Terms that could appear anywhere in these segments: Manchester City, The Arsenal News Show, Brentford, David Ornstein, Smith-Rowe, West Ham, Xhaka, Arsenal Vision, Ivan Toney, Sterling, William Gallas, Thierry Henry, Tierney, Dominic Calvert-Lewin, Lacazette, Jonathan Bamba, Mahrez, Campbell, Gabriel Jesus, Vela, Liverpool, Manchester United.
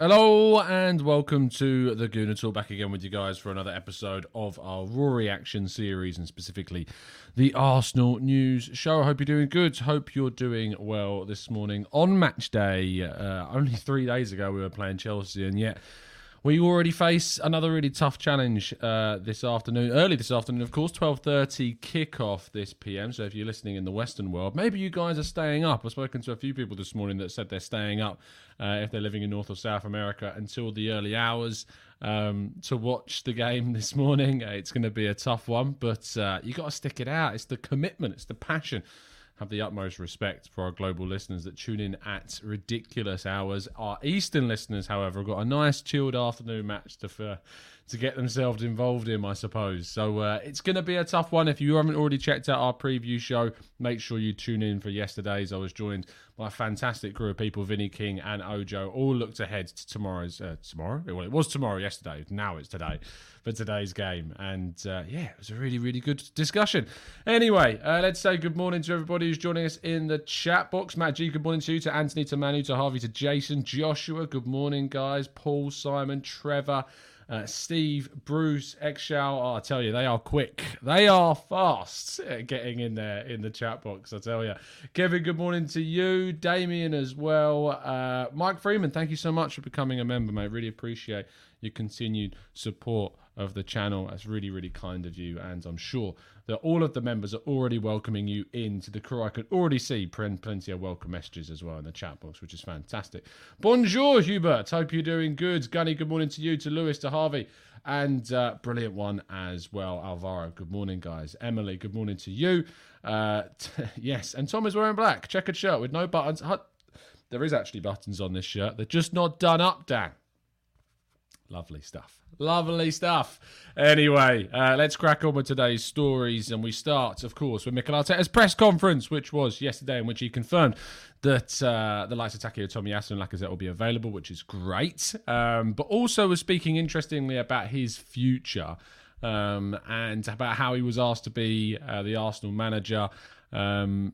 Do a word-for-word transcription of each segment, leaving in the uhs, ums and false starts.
Hello and welcome to the Gooner Tour. Back again with you guys for another episode of our Raw Reaction series and specifically the Arsenal News Show. I hope you're doing good. Hope you're doing well this morning. On match day, uh, only three days ago we were playing Chelsea and yet we already face another really tough challenge uh, this afternoon. Early this afternoon, of course, twelve thirty kickoff this P M. So if you're listening in the Western world, maybe you guys are staying up. I've spoken to a few people this morning that said they're staying up uh, if they're living in North or South America until the early hours um, to watch the game this morning. It's going to be a tough one, but uh, you got to stick it out. It's the commitment. It's the passion. Have the utmost respect for our global listeners that tune in at ridiculous hours. Our Eastern listeners, however, have got a nice chilled afternoon match to uh, to get themselves involved in, I suppose. So uh, it's going to be a tough one. If you haven't already checked out our preview show, make sure you tune in for yesterday's. I was joined by a fantastic crew of people, Vinny King and Ojo, all looked ahead to tomorrow's... Uh, tomorrow? Well, it was tomorrow yesterday. Now it's today. For today's game. And uh, yeah, it was a really, really good discussion. Anyway, uh, let's say good morning to everybody who's joining us in the chat box. Matt G, good morning to you, to Anthony, to Manu, to Harvey, to Jason, Joshua, good morning guys, Paul, Simon, Trevor, uh, Steve, Bruce, Exhal. Oh, I tell you, they are quick. They are fast at getting in there in the chat box, I tell you. Kevin, good morning to you, Damien as well. Uh, Mike Freeman, thank you so much for becoming a member, mate. Really appreciate your continued support of the channel. That's really, really kind of you, and I'm sure that all of the members are already welcoming you into the crew. I could already see plenty of welcome messages as well in the chat box, which is fantastic. Bonjour, Hubert. Hope you're doing good. Gunny, good morning to you, to Lewis, to Harvey, and uh, brilliant one as well, Alvaro. Good morning, guys. Emily, good morning to you. Uh, t- yes, and Tom is wearing black. Checkered shirt with no buttons. Huh. There is actually buttons on this shirt. They're just not done up, Dan. Lovely stuff. Lovely stuff. Anyway, uh, let's crack on with today's stories. And we start, of course, with Mikel Arteta's press conference, which was yesterday, in which he confirmed that uh, the likes of Takehiro Tomiyasu and Lacazette will be available, which is great. Um, but also was speaking, interestingly, about his future um, and about how he was asked to be uh, the Arsenal manager um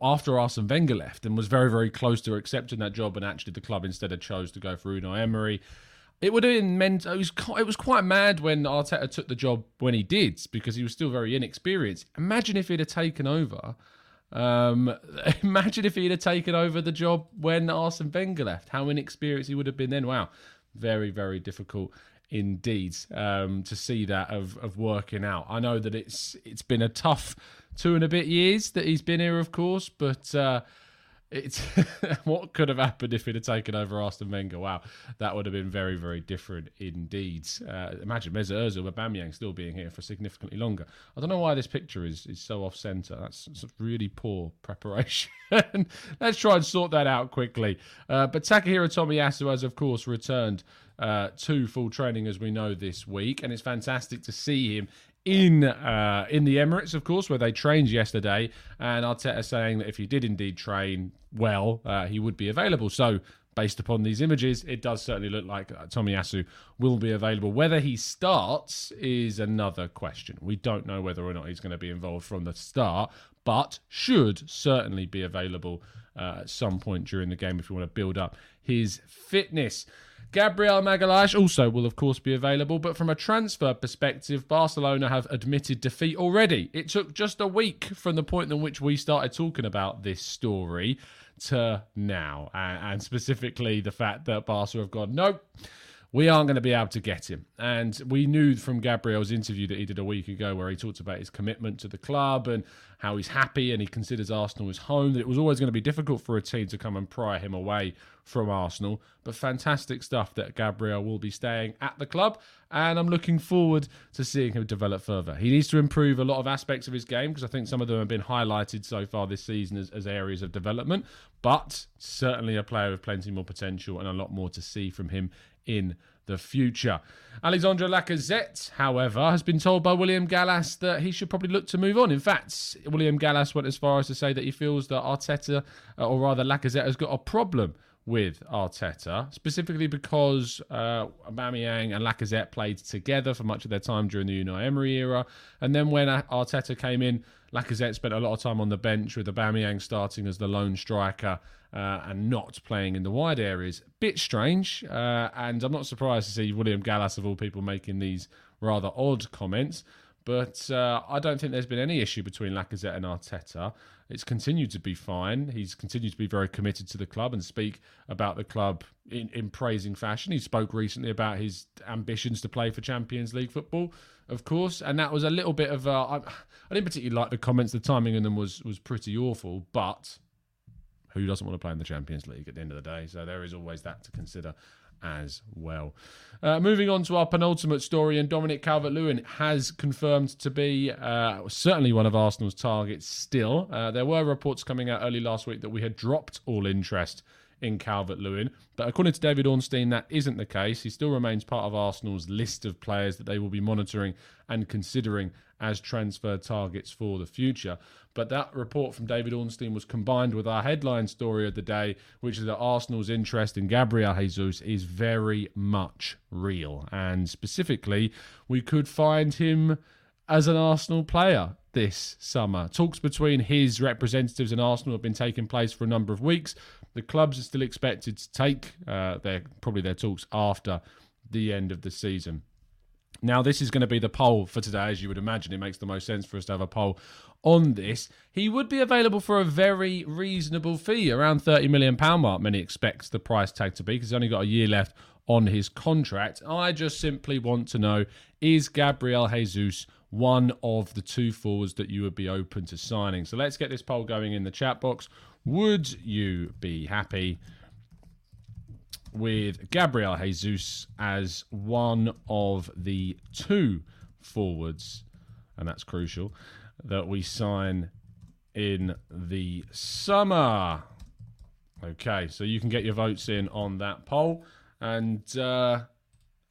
after Arsene Wenger left and was very, very close to accepting that job. And actually, the club instead had chose to go for Unai Emery. It would have been meant. It was, it was quite mad when Arteta took the job when he did, because he was still very inexperienced. Imagine if he'd have taken over. Um, imagine if he'd have taken over the job when Arsene Wenger left. How inexperienced he would have been then. Wow, very, very difficult indeed um, to see that of of working out. I know that it's it's been a tough two and a bit years that he's been here, of course, but. Uh, It's what could have happened if he'd have taken over Arsene Wenger? Wow, that would have been very, very different indeed. Uh, imagine Mesut Ozil, Aubameyang still being here for significantly longer. I don't know why this picture is, is so off centre. That's, that's really poor preparation. Let's try and sort that out quickly. Uh, but Takehiro Tomiyasu has, of course, returned uh, to full training, as we know, this week. And it's fantastic to see him in uh, in the Emirates, of course, where they trained yesterday. And Arteta saying that if he did indeed train well, uh, he would be available. So based upon these images, it does certainly look like Tomiyasu will be available. Whether he starts is another question. We don't know whether or not he's going to be involved from the start, but should certainly be available uh, at some point during the game if you want to build up his fitness. Gabriel Magalhaes also will, of course, be available, but from a transfer perspective, Barcelona have admitted defeat already. It took just a week from the point in which we started talking about this story to now, and specifically the fact that Barca have gone, nope, we aren't going to be able to get him. And we knew from Gabriel's interview that he did a week ago where he talked about his commitment to the club and how he's happy and he considers Arsenal his home, that it was always going to be difficult for a team to come and pry him away from Arsenal. But fantastic stuff that Gabriel will be staying at the club, and I'm looking forward to seeing him develop further. He needs to improve a lot of aspects of his game, because I think some of them have been highlighted so far this season as, as areas of development, but certainly a player with plenty more potential and a lot more to see from him in the future. Alexandre Lacazette, however, has been told by William Gallas that he should probably look to move on. In fact, William Gallas went as far as to say that he feels that Arteta, or rather Lacazette, has got a problem with Arteta, specifically because uh, Aubameyang and Lacazette played together for much of their time during the Unai Emery era. And then when Arteta came in, Lacazette spent a lot of time on the bench, with Aubameyang starting as the lone striker uh, and not playing in the wide areas. Bit strange, uh, and I'm not surprised to see William Gallas, of all people, making these rather odd comments. But uh, I don't think there's been any issue between Lacazette and Arteta. It's continued to be fine. He's continued to be very committed to the club and speak about the club in, in praising fashion. He spoke recently about his ambitions to play for Champions League football, of course. And that was a little bit of... Uh, I, I didn't particularly like the comments. The timing in them was was pretty awful, but who doesn't want to play in the Champions League at the end of the day? So there is always that to consider as well. Uh, moving on to our penultimate story, and Dominic Calvert-Lewin has confirmed to be uh, certainly one of Arsenal's targets still. Uh, there were reports coming out early last week that we had dropped all interest in Calvert-Lewin, but according to David Ornstein, that isn't the case. He still remains part of Arsenal's list of players that they will be monitoring and considering as transfer targets for the future. But that report from David Ornstein was combined with our headline story of the day, which is that Arsenal's interest in Gabriel Jesus is very much real. And specifically, we could find him as an Arsenal player this summer. Talks between his representatives and Arsenal have been taking place for a number of weeks. The clubs are still expected to take uh, their probably their talks after the end of the season. Now, this is going to be the poll for today, as you would imagine. It makes the most sense for us to have a poll on this. He would be available for a very reasonable fee, around thirty million pounds mark, many expect the price tag to be, because he's only got a year left on his contract. I just simply want to know, is Gabriel Jesus one of the two forwards that you would be open to signing? So let's get this poll going in the chat box. Would you be happy with Gabriel Jesus as one of the two forwards, and that's crucial, that we sign in the summer? Okay, so you can get your votes in on that poll, and uh,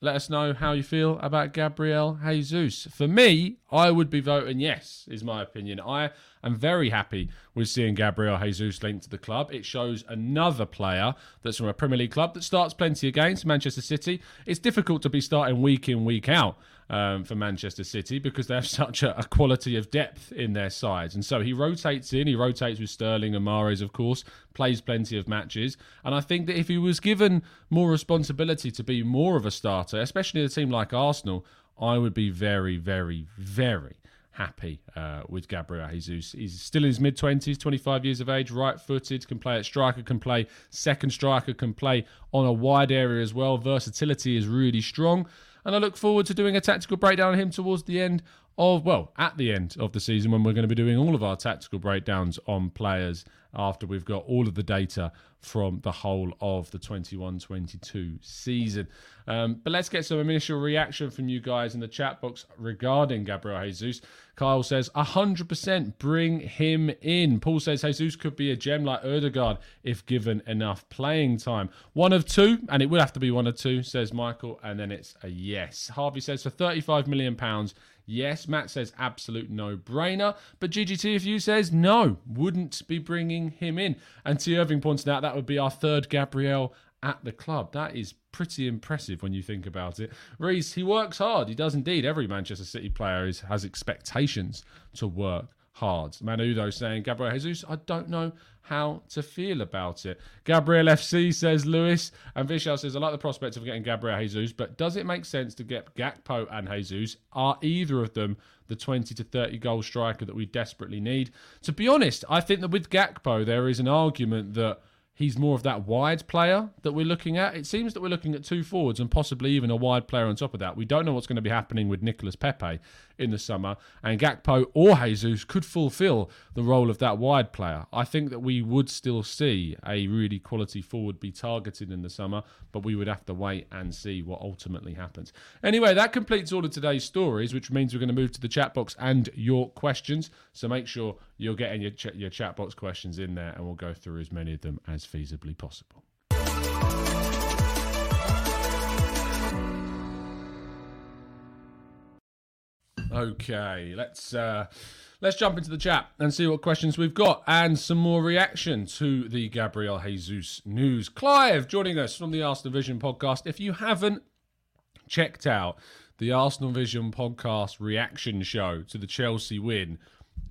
let us know how you feel about Gabriel Jesus. For me, I would be voting yes, is my opinion. I am very happy with seeing Gabriel Jesus linked to the club. It shows another player that's from a Premier League club that starts plenty of games, Manchester City. It's difficult to be starting week in, week out um, for Manchester City, because they have such a, a quality of depth in their sides. And so he rotates in, he rotates with Sterling and Mahrez, of course, plays plenty of matches. And I think that if he was given more responsibility to be more of a starter, especially in a team like Arsenal, I would be very, very, very happy uh, with Gabriel Jesus. He's still in his mid-twenties, twenty-five years of age, right-footed, can play at striker, can play second striker, can play on a wide area as well. Versatility is really strong. And I look forward to doing a tactical breakdown on him towards the end of, well, at the end of the season, when we're going to be doing all of our tactical breakdowns on players after we've got all of the data from the whole of the twenty-one twenty-two season. Um, but let's get some initial reaction from you guys in the chat box regarding Gabriel Jesus. Kyle says, one hundred percent bring him in. Paul says, Jesus could be a gem like Odegaard if given enough playing time. One of two, and it would have to be one of two, says Michael, and then it's a yes. Harvey says, for thirty-five million pounds, Yes. Matt says absolute no-brainer. But G G T F U says no, wouldn't be bringing him in. And T. Irving pointed out that would be our third Gabriel at the club. That is pretty impressive when you think about it. Reese, he works hard. He does indeed. Every Manchester City player is, has expectations to work hard. Manudo saying, Gabriel Jesus, I don't know how to feel about it. Gabriel F C says Lewis, and Vishal says, I like the prospect of getting Gabriel Jesus, but does it make sense to get Gakpo and Jesus? Are either of them the twenty to thirty goal striker that we desperately need? To be honest, I think that with Gakpo, there is an argument that he's more of that wide player that we're looking at. It seems that we're looking at two forwards and possibly even a wide player on top of that. We don't know what's going to be happening with Nicolas Pepe in the summer, and Gakpo or Jesus could fulfil the role of that wide player. I think that we would still see a really quality forward be targeted in the summer, but we would have to wait and see what ultimately happens. Anyway, that completes all of today's stories, which means we're going to move to the chat box and your questions. So make sure you're getting your, ch- your chat box questions in there, and we'll go through as many of them as feasibly possible. Okay, let's uh, let's jump into the chat and see what questions we've got and some more reaction to the Gabriel Jesus news. Clive joining us from the Arsenal Vision podcast. If you haven't checked out the Arsenal Vision podcast reaction show to the Chelsea win,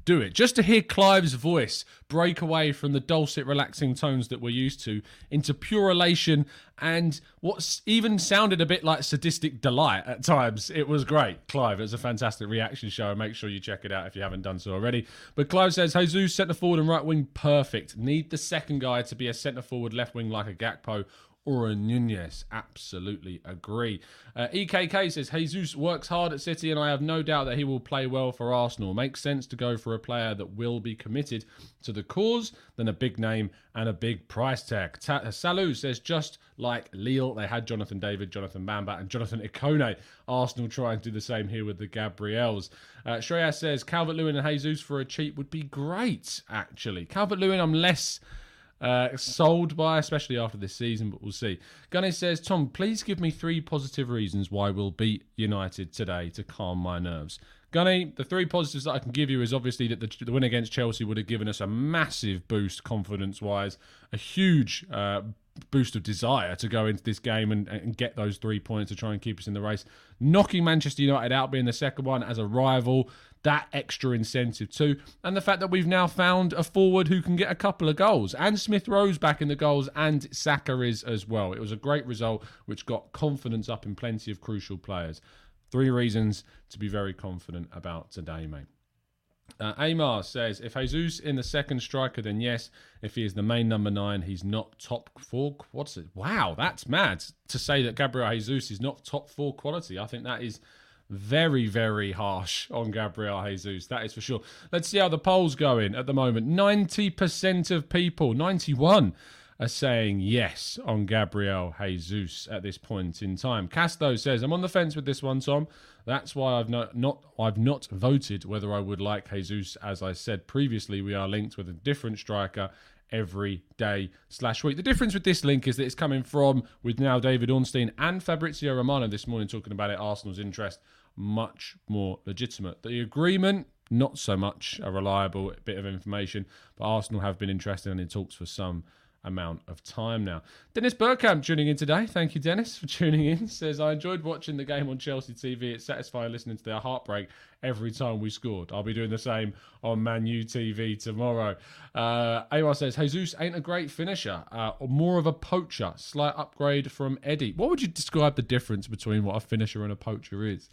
do it. Just to hear Clive's voice break away from the dulcet, relaxing tones that we're used to into pure elation and what's even sounded a bit like sadistic delight at times. It was great, Clive. It was a fantastic reaction show. Make sure you check it out if you haven't done so already. But Clive says, Jesus, centre-forward and right-wing, perfect. Need the second guy to be a centre-forward, left-wing like a Gakpo or a Nunez. Absolutely agree. Uh, E K K says, Jesus works hard at City and I have no doubt that he will play well for Arsenal. Makes sense to go for a player that will be committed to the cause than a big name and a big price tag. Ta- Salou says, just like Lille, they had Jonathan David, Jonathan Bamba and Jonathan Ikone. Arsenal try and do the same here with the Gabriels. Uh, Shreya says, Calvert-Lewin and Jesus for a cheap would be great, actually. Calvert-Lewin, I'm less... Uh, sold by, especially after this season, but we'll see. Gunny says, Tom, please give me three positive reasons why we'll beat United today to calm my nerves. Gunny, the three positives that I can give you is obviously that the, the win against Chelsea would have given us a massive boost confidence-wise, a huge uh, boost of desire to go into this game and, and get those three points to try and keep us in the race. Knocking Manchester United out being the second one as a rival, that extra incentive too. And the fact that we've now found a forward who can get a couple of goals. And Smith-Rowe's back in the goals and Saka is as well. It was a great result which got confidence up in plenty of crucial players. Three reasons to be very confident about today, mate. Uh, Amar says, if Jesus in the second striker, then yes. If he is the main number nine, he's not top four. What's it? Wow, that's mad to say that Gabriel Jesus is not top four quality. I think that is very, very harsh on Gabriel Jesus. That is for sure. Let's see how the poll's going at the moment. ninety percent of people, ninety-one, are saying yes on Gabriel Jesus at this point in time. Casto says, I'm on the fence with this one, Tom. That's why I've not, not I've not voted whether I would like Jesus. As I said previously, we are linked with a different striker every day slash week. The difference with this link is that it's coming from, with now David Ornstein and Fabrizio Romano this morning talking about it, Arsenal's interest much more legitimate. The agreement, not so much a reliable bit of information, but Arsenal have been interested and in talks for some amount of time now. Dennis Burkamp tuning in today. Thank you, Dennis, for tuning in. Says, I enjoyed watching the game on Chelsea T V. It's satisfying listening to their heartbreak every time we scored. I'll be doing the same on Man U T V tomorrow. Uh, A Y says, Jesus ain't a great finisher, uh, or more of a poacher. Slight upgrade from Eddie. What would you describe the difference between what a finisher and a poacher is?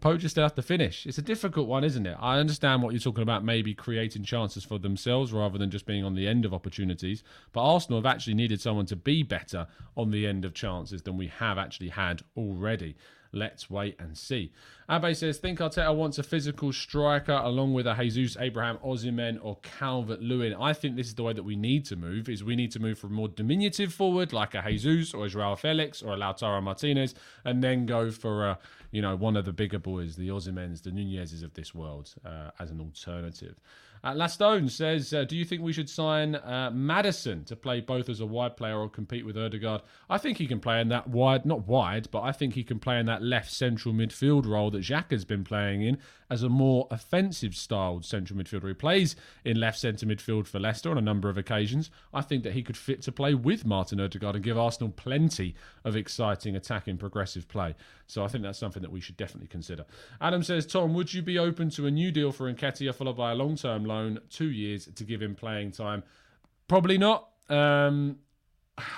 Poachers still have to finish. It's a difficult one, isn't it? I understand what you're talking about, maybe creating chances for themselves rather than just being on the end of opportunities. But Arsenal have actually needed someone to be better on the end of chances than we have actually had already. Let's wait and see. Abe says, think Arteta wants a physical striker along with a Jesus, Abraham, Osimhen or Calvert-Lewin. I think this is the way that we need to move, is we need to move from more diminutive forward like a Jesus or a Joao Felix or a Lautaro Martinez and then go for a, you know, one of the bigger boys, the Osimhen's, the Nunez's of this world uh, as an alternative. Uh, Lastone says, uh, do you think we should sign uh, Madison to play both as a wide player or compete with Odegaard? I think he can play in that wide, not wide, but I think he can play in that left central midfield role that Xhaka's been playing in as a more offensive-styled central midfielder. He plays in left centre midfield for Leicester on a number of occasions. I think that he could fit to play with Martin Odegaard and give Arsenal plenty of exciting attacking progressive play. So I think that's something that we should definitely consider. Adam says, Tom, would you be open to a new deal for Nketiah followed by a long-term loan, two years to give him playing time? Probably not. Um,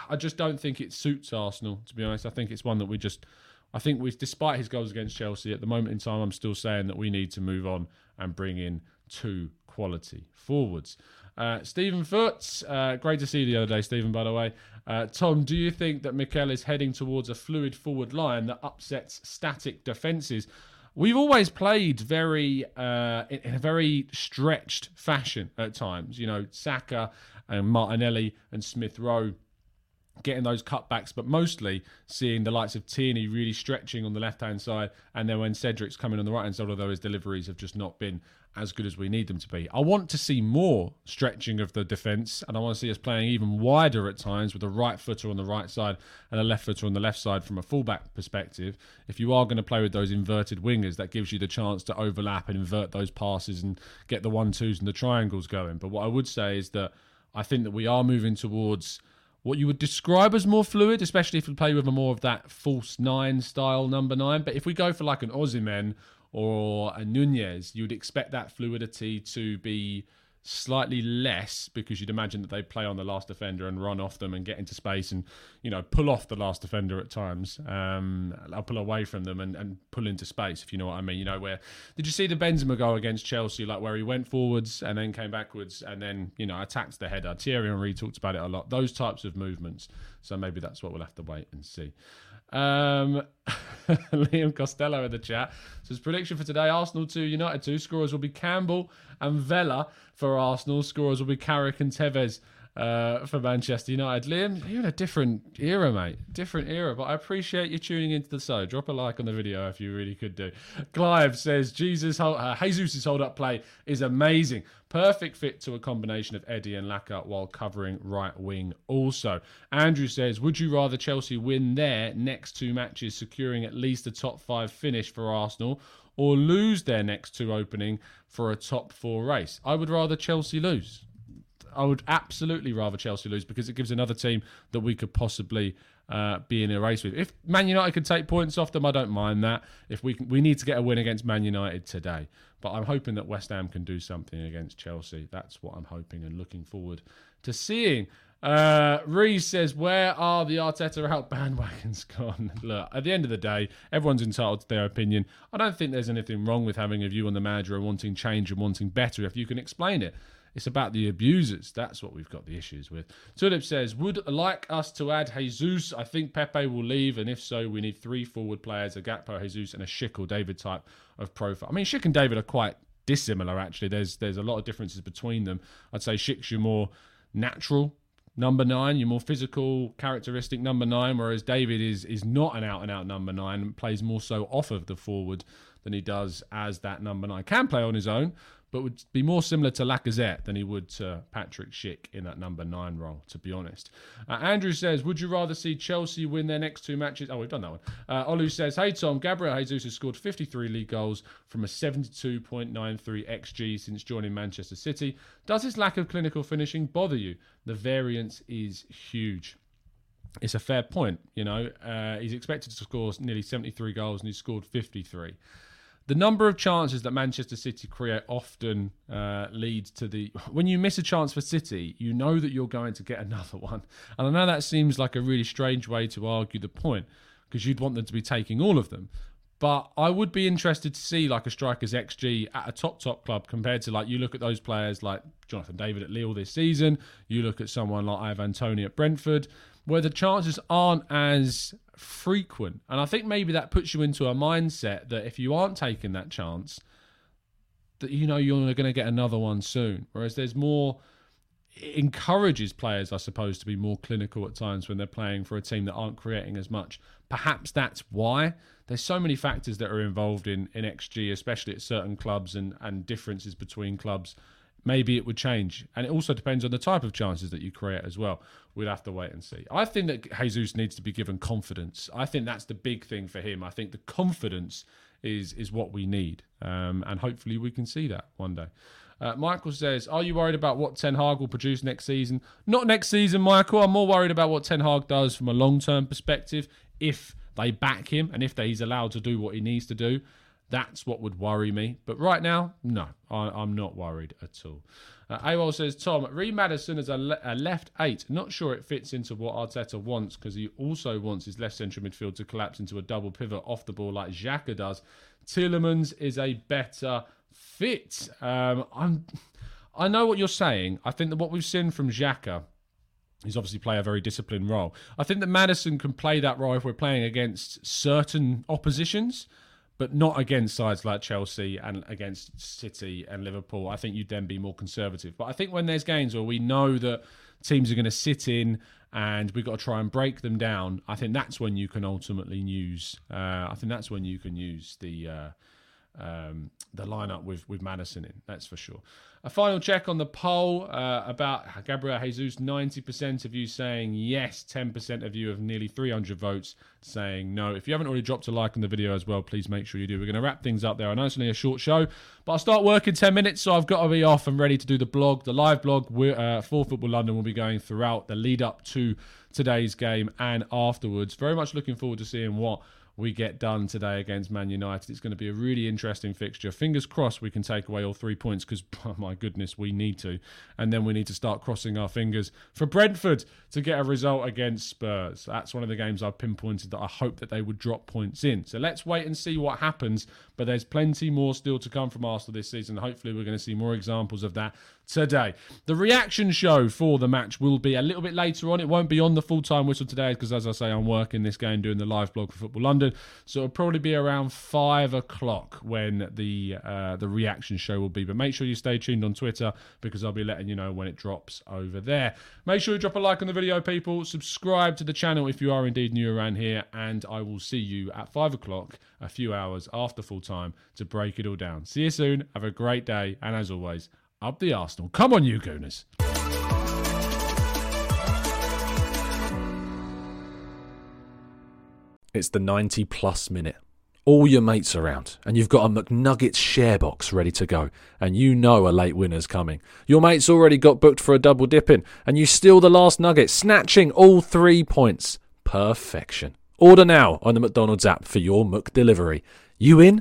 I just don't think it suits Arsenal, to be honest. I think it's one that we just... I think we, despite his goals against Chelsea, at the moment in time, I'm still saying that we need to move on and bring in two quality forwards. Uh, Stephen Foots, uh, great to see you the other day, Stephen, by the way. Uh, Tom, do you think that Mikel is heading towards a fluid forward line that upsets static defences? We've always played very uh, in a very stretched fashion at times. You know, Saka and Martinelli and Smith-Rowe getting those cutbacks, but mostly seeing the likes of Tierney really stretching on the left-hand side, and then when Cedric's coming on the right-hand side, although his deliveries have just not been as good as we need them to be. I want to see more stretching of the defence, and I want to see us playing even wider at times with a right footer on the right side and a left footer on the left side from a fullback perspective. If you are going to play with those inverted wingers, that gives you the chance to overlap and invert those passes and get the one-twos and the triangles going. But what I would say is that I think that we are moving towards what you would describe as more fluid, especially if we play with a more of that false nine style number nine. But if we go for like an Osimhen or a Nunez, you'd expect that fluidity to be slightly less, because you'd imagine that they play on the last defender and run off them and get into space and, you know, pull off the last defender at times. Um, I'll pull away from them and, and pull into space, if you know what I mean. You know, where did you see the Benzema goal against Chelsea, like where he went forwards and then came backwards and then, you know, attacked the header? Thierry Henry talked about it a lot, those types of movements. So maybe that's what we'll have to wait and see. Um, Liam Costello in the chat says, prediction for today, Arsenal two, United two. Scorers will be Campbell and Vela for Arsenal. Scorers will be Carrick and Tevez uh, for Manchester United. Liam, you're in a different era, mate. Different era, but I appreciate you tuning into the show. Drop a like on the video if you really could do. Clive says, Jesus, uh, Jesus' hold-up play is amazing. Perfect fit to a combination of Eddie and Lacazette while covering right wing also. Andrew says, would you rather Chelsea win their next two matches, securing at least a top five finish for Arsenal, or lose their next two opening for a top four race? I would rather Chelsea lose. I would absolutely rather Chelsea lose, because it gives another team that we could possibly uh, be in a race with. If Man United could take points off them, I don't mind that. If we can, we need to get a win against Man United today. But I'm hoping that West Ham can do something against Chelsea. That's what I'm hoping and looking forward to seeing. Uh, Reese says, where are the Arteta out bandwagons gone? Look, at the end of the day, everyone's entitled to their opinion. I don't think there's anything wrong with having a view on the manager and wanting change and wanting better if you can explain it. It's about the abusers. That's what we've got the issues with. Tulip says, would like us to add Jesus. I think Pepe will leave, and if so, we need three forward players, a Gakpo, Jesus, and a Schick or David type of profile. I mean, Schick and David are quite dissimilar, actually. There's there's a lot of differences between them. I'd say Schick's your more natural number nine, your more physical, characteristic number nine, whereas David is is not an out-and-out number nine and plays more so off of the forward than he does as that number nine. Can play on his own, but would be more similar to Lacazette than he would to Patrick Schick in that number nine role, to be honest. Uh, Andrew says, would you rather see Chelsea win their next two matches? Oh, we've done that one. Uh, Olu says, hey, Tom, Gabriel Jesus has scored fifty-three league goals from a seventy-two point nine three X G since joining Manchester City. Does his lack of clinical finishing bother you? The variance is huge. It's a fair point, you know. Uh, he's expected to score nearly seventy-three goals and he's scored fifty-three. The number of chances that Manchester City create often uh, leads to the... When you miss a chance for City, you know that you're going to get another one. And I know that seems like a really strange way to argue the point, because you'd want them to be taking all of them. But I would be interested to see like a striker's X G at a top, top club compared to, like, you look at those players like Jonathan David at Lille this season, you look at someone like Ivan Toney at Brentford, where the chances aren't as frequent. And I think maybe that puts you into a mindset that if you aren't taking that chance, that you know you're going to get another one soon. Whereas there's more... It encourages players, I suppose, to be more clinical at times when they're playing for a team that aren't creating as much. Perhaps that's why. There's so many factors that are involved in, in X G, especially at certain clubs, and, and differences between clubs. maybe it would change. And it also depends on the type of chances that you create as well. We'll have to wait and see. I think that Jesus needs to be given confidence. I think that's the big thing for him. I think the confidence is is what we need. Um, and hopefully we can see that one day. Uh, Michael says, are you worried about what Ten Hag will produce next season? Not next season, Michael. I'm more worried about what Ten Hag does from a long-term perspective. If they back him and if they, he's allowed to do what he needs to do, that's what would worry me. But right now, no, I, I'm not worried at all. Uh, AWOL says, Tom, Re Madison as a, le- a left eight. Not sure it fits into what Arteta wants, because he also wants his left central midfield to collapse into a double pivot off the ball like Xhaka does. Tielemans is a better fit. Um, I'm, I know what you're saying. I think that what we've seen from Xhaka, he's obviously played a very disciplined role. I think that Madison can play that role if we're playing against certain oppositions, but not against sides like Chelsea and against City and Liverpool. I think you'd then be more conservative. But I think when there's games where we know that teams are going to sit in and we've got to try and break them down, I think that's when you can ultimately use... Uh, I think that's when you can use the... Uh, Um, the lineup with with Madison in, that's for sure. A final check on the poll uh, about Gabriel Jesus. ninety percent of you saying yes, ten percent of you, have nearly three hundred votes saying no. If you haven't already dropped a like on the video as well, please make sure you do. We're going to wrap things up there. I know it's only a short show, but I'll start work in ten minutes, so I've got to be off and ready to do the blog, the live blog uh, for Football London. Will be going throughout the lead up to today's game and afterwards. Very much looking forward to seeing what we get done today against Man United. It's going to be a really interesting fixture. Fingers crossed we can take away all three points, because, oh my goodness, we need to. And then we need to start crossing our fingers for Brentford to get a result against Spurs. That's one of the games I've pinpointed that I hope that they would drop points in. So let's wait and see what happens. But there's plenty more still to come from Arsenal this season. Hopefully we're going to see more examples of that today. The reaction show for the match will be a little bit later on. It won't be on the full-time whistle today because, as I say, I'm working this game, doing the live blog for Football London. So it'll probably be around five o'clock when the uh, the reaction show will be. But make sure you stay tuned on Twitter, because I'll be letting you know when it drops over there. Make sure you drop a like on the video, people. Subscribe to the channel if you are indeed new around here. And I will see you at five o'clock, a few hours after full-time, to break it all down. See you soon. Have a great day. And as always, up the Arsenal. Come on, you Gooners. It's the ninety plus minute. All your mates around, and you've got a McNuggets share box ready to go, and you know a late winner's coming. Your mate's already got booked for a double dip in, and you steal the last nugget, snatching all three points. Perfection. Order now on the McDonald's app for your Mook Delivery. You in?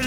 it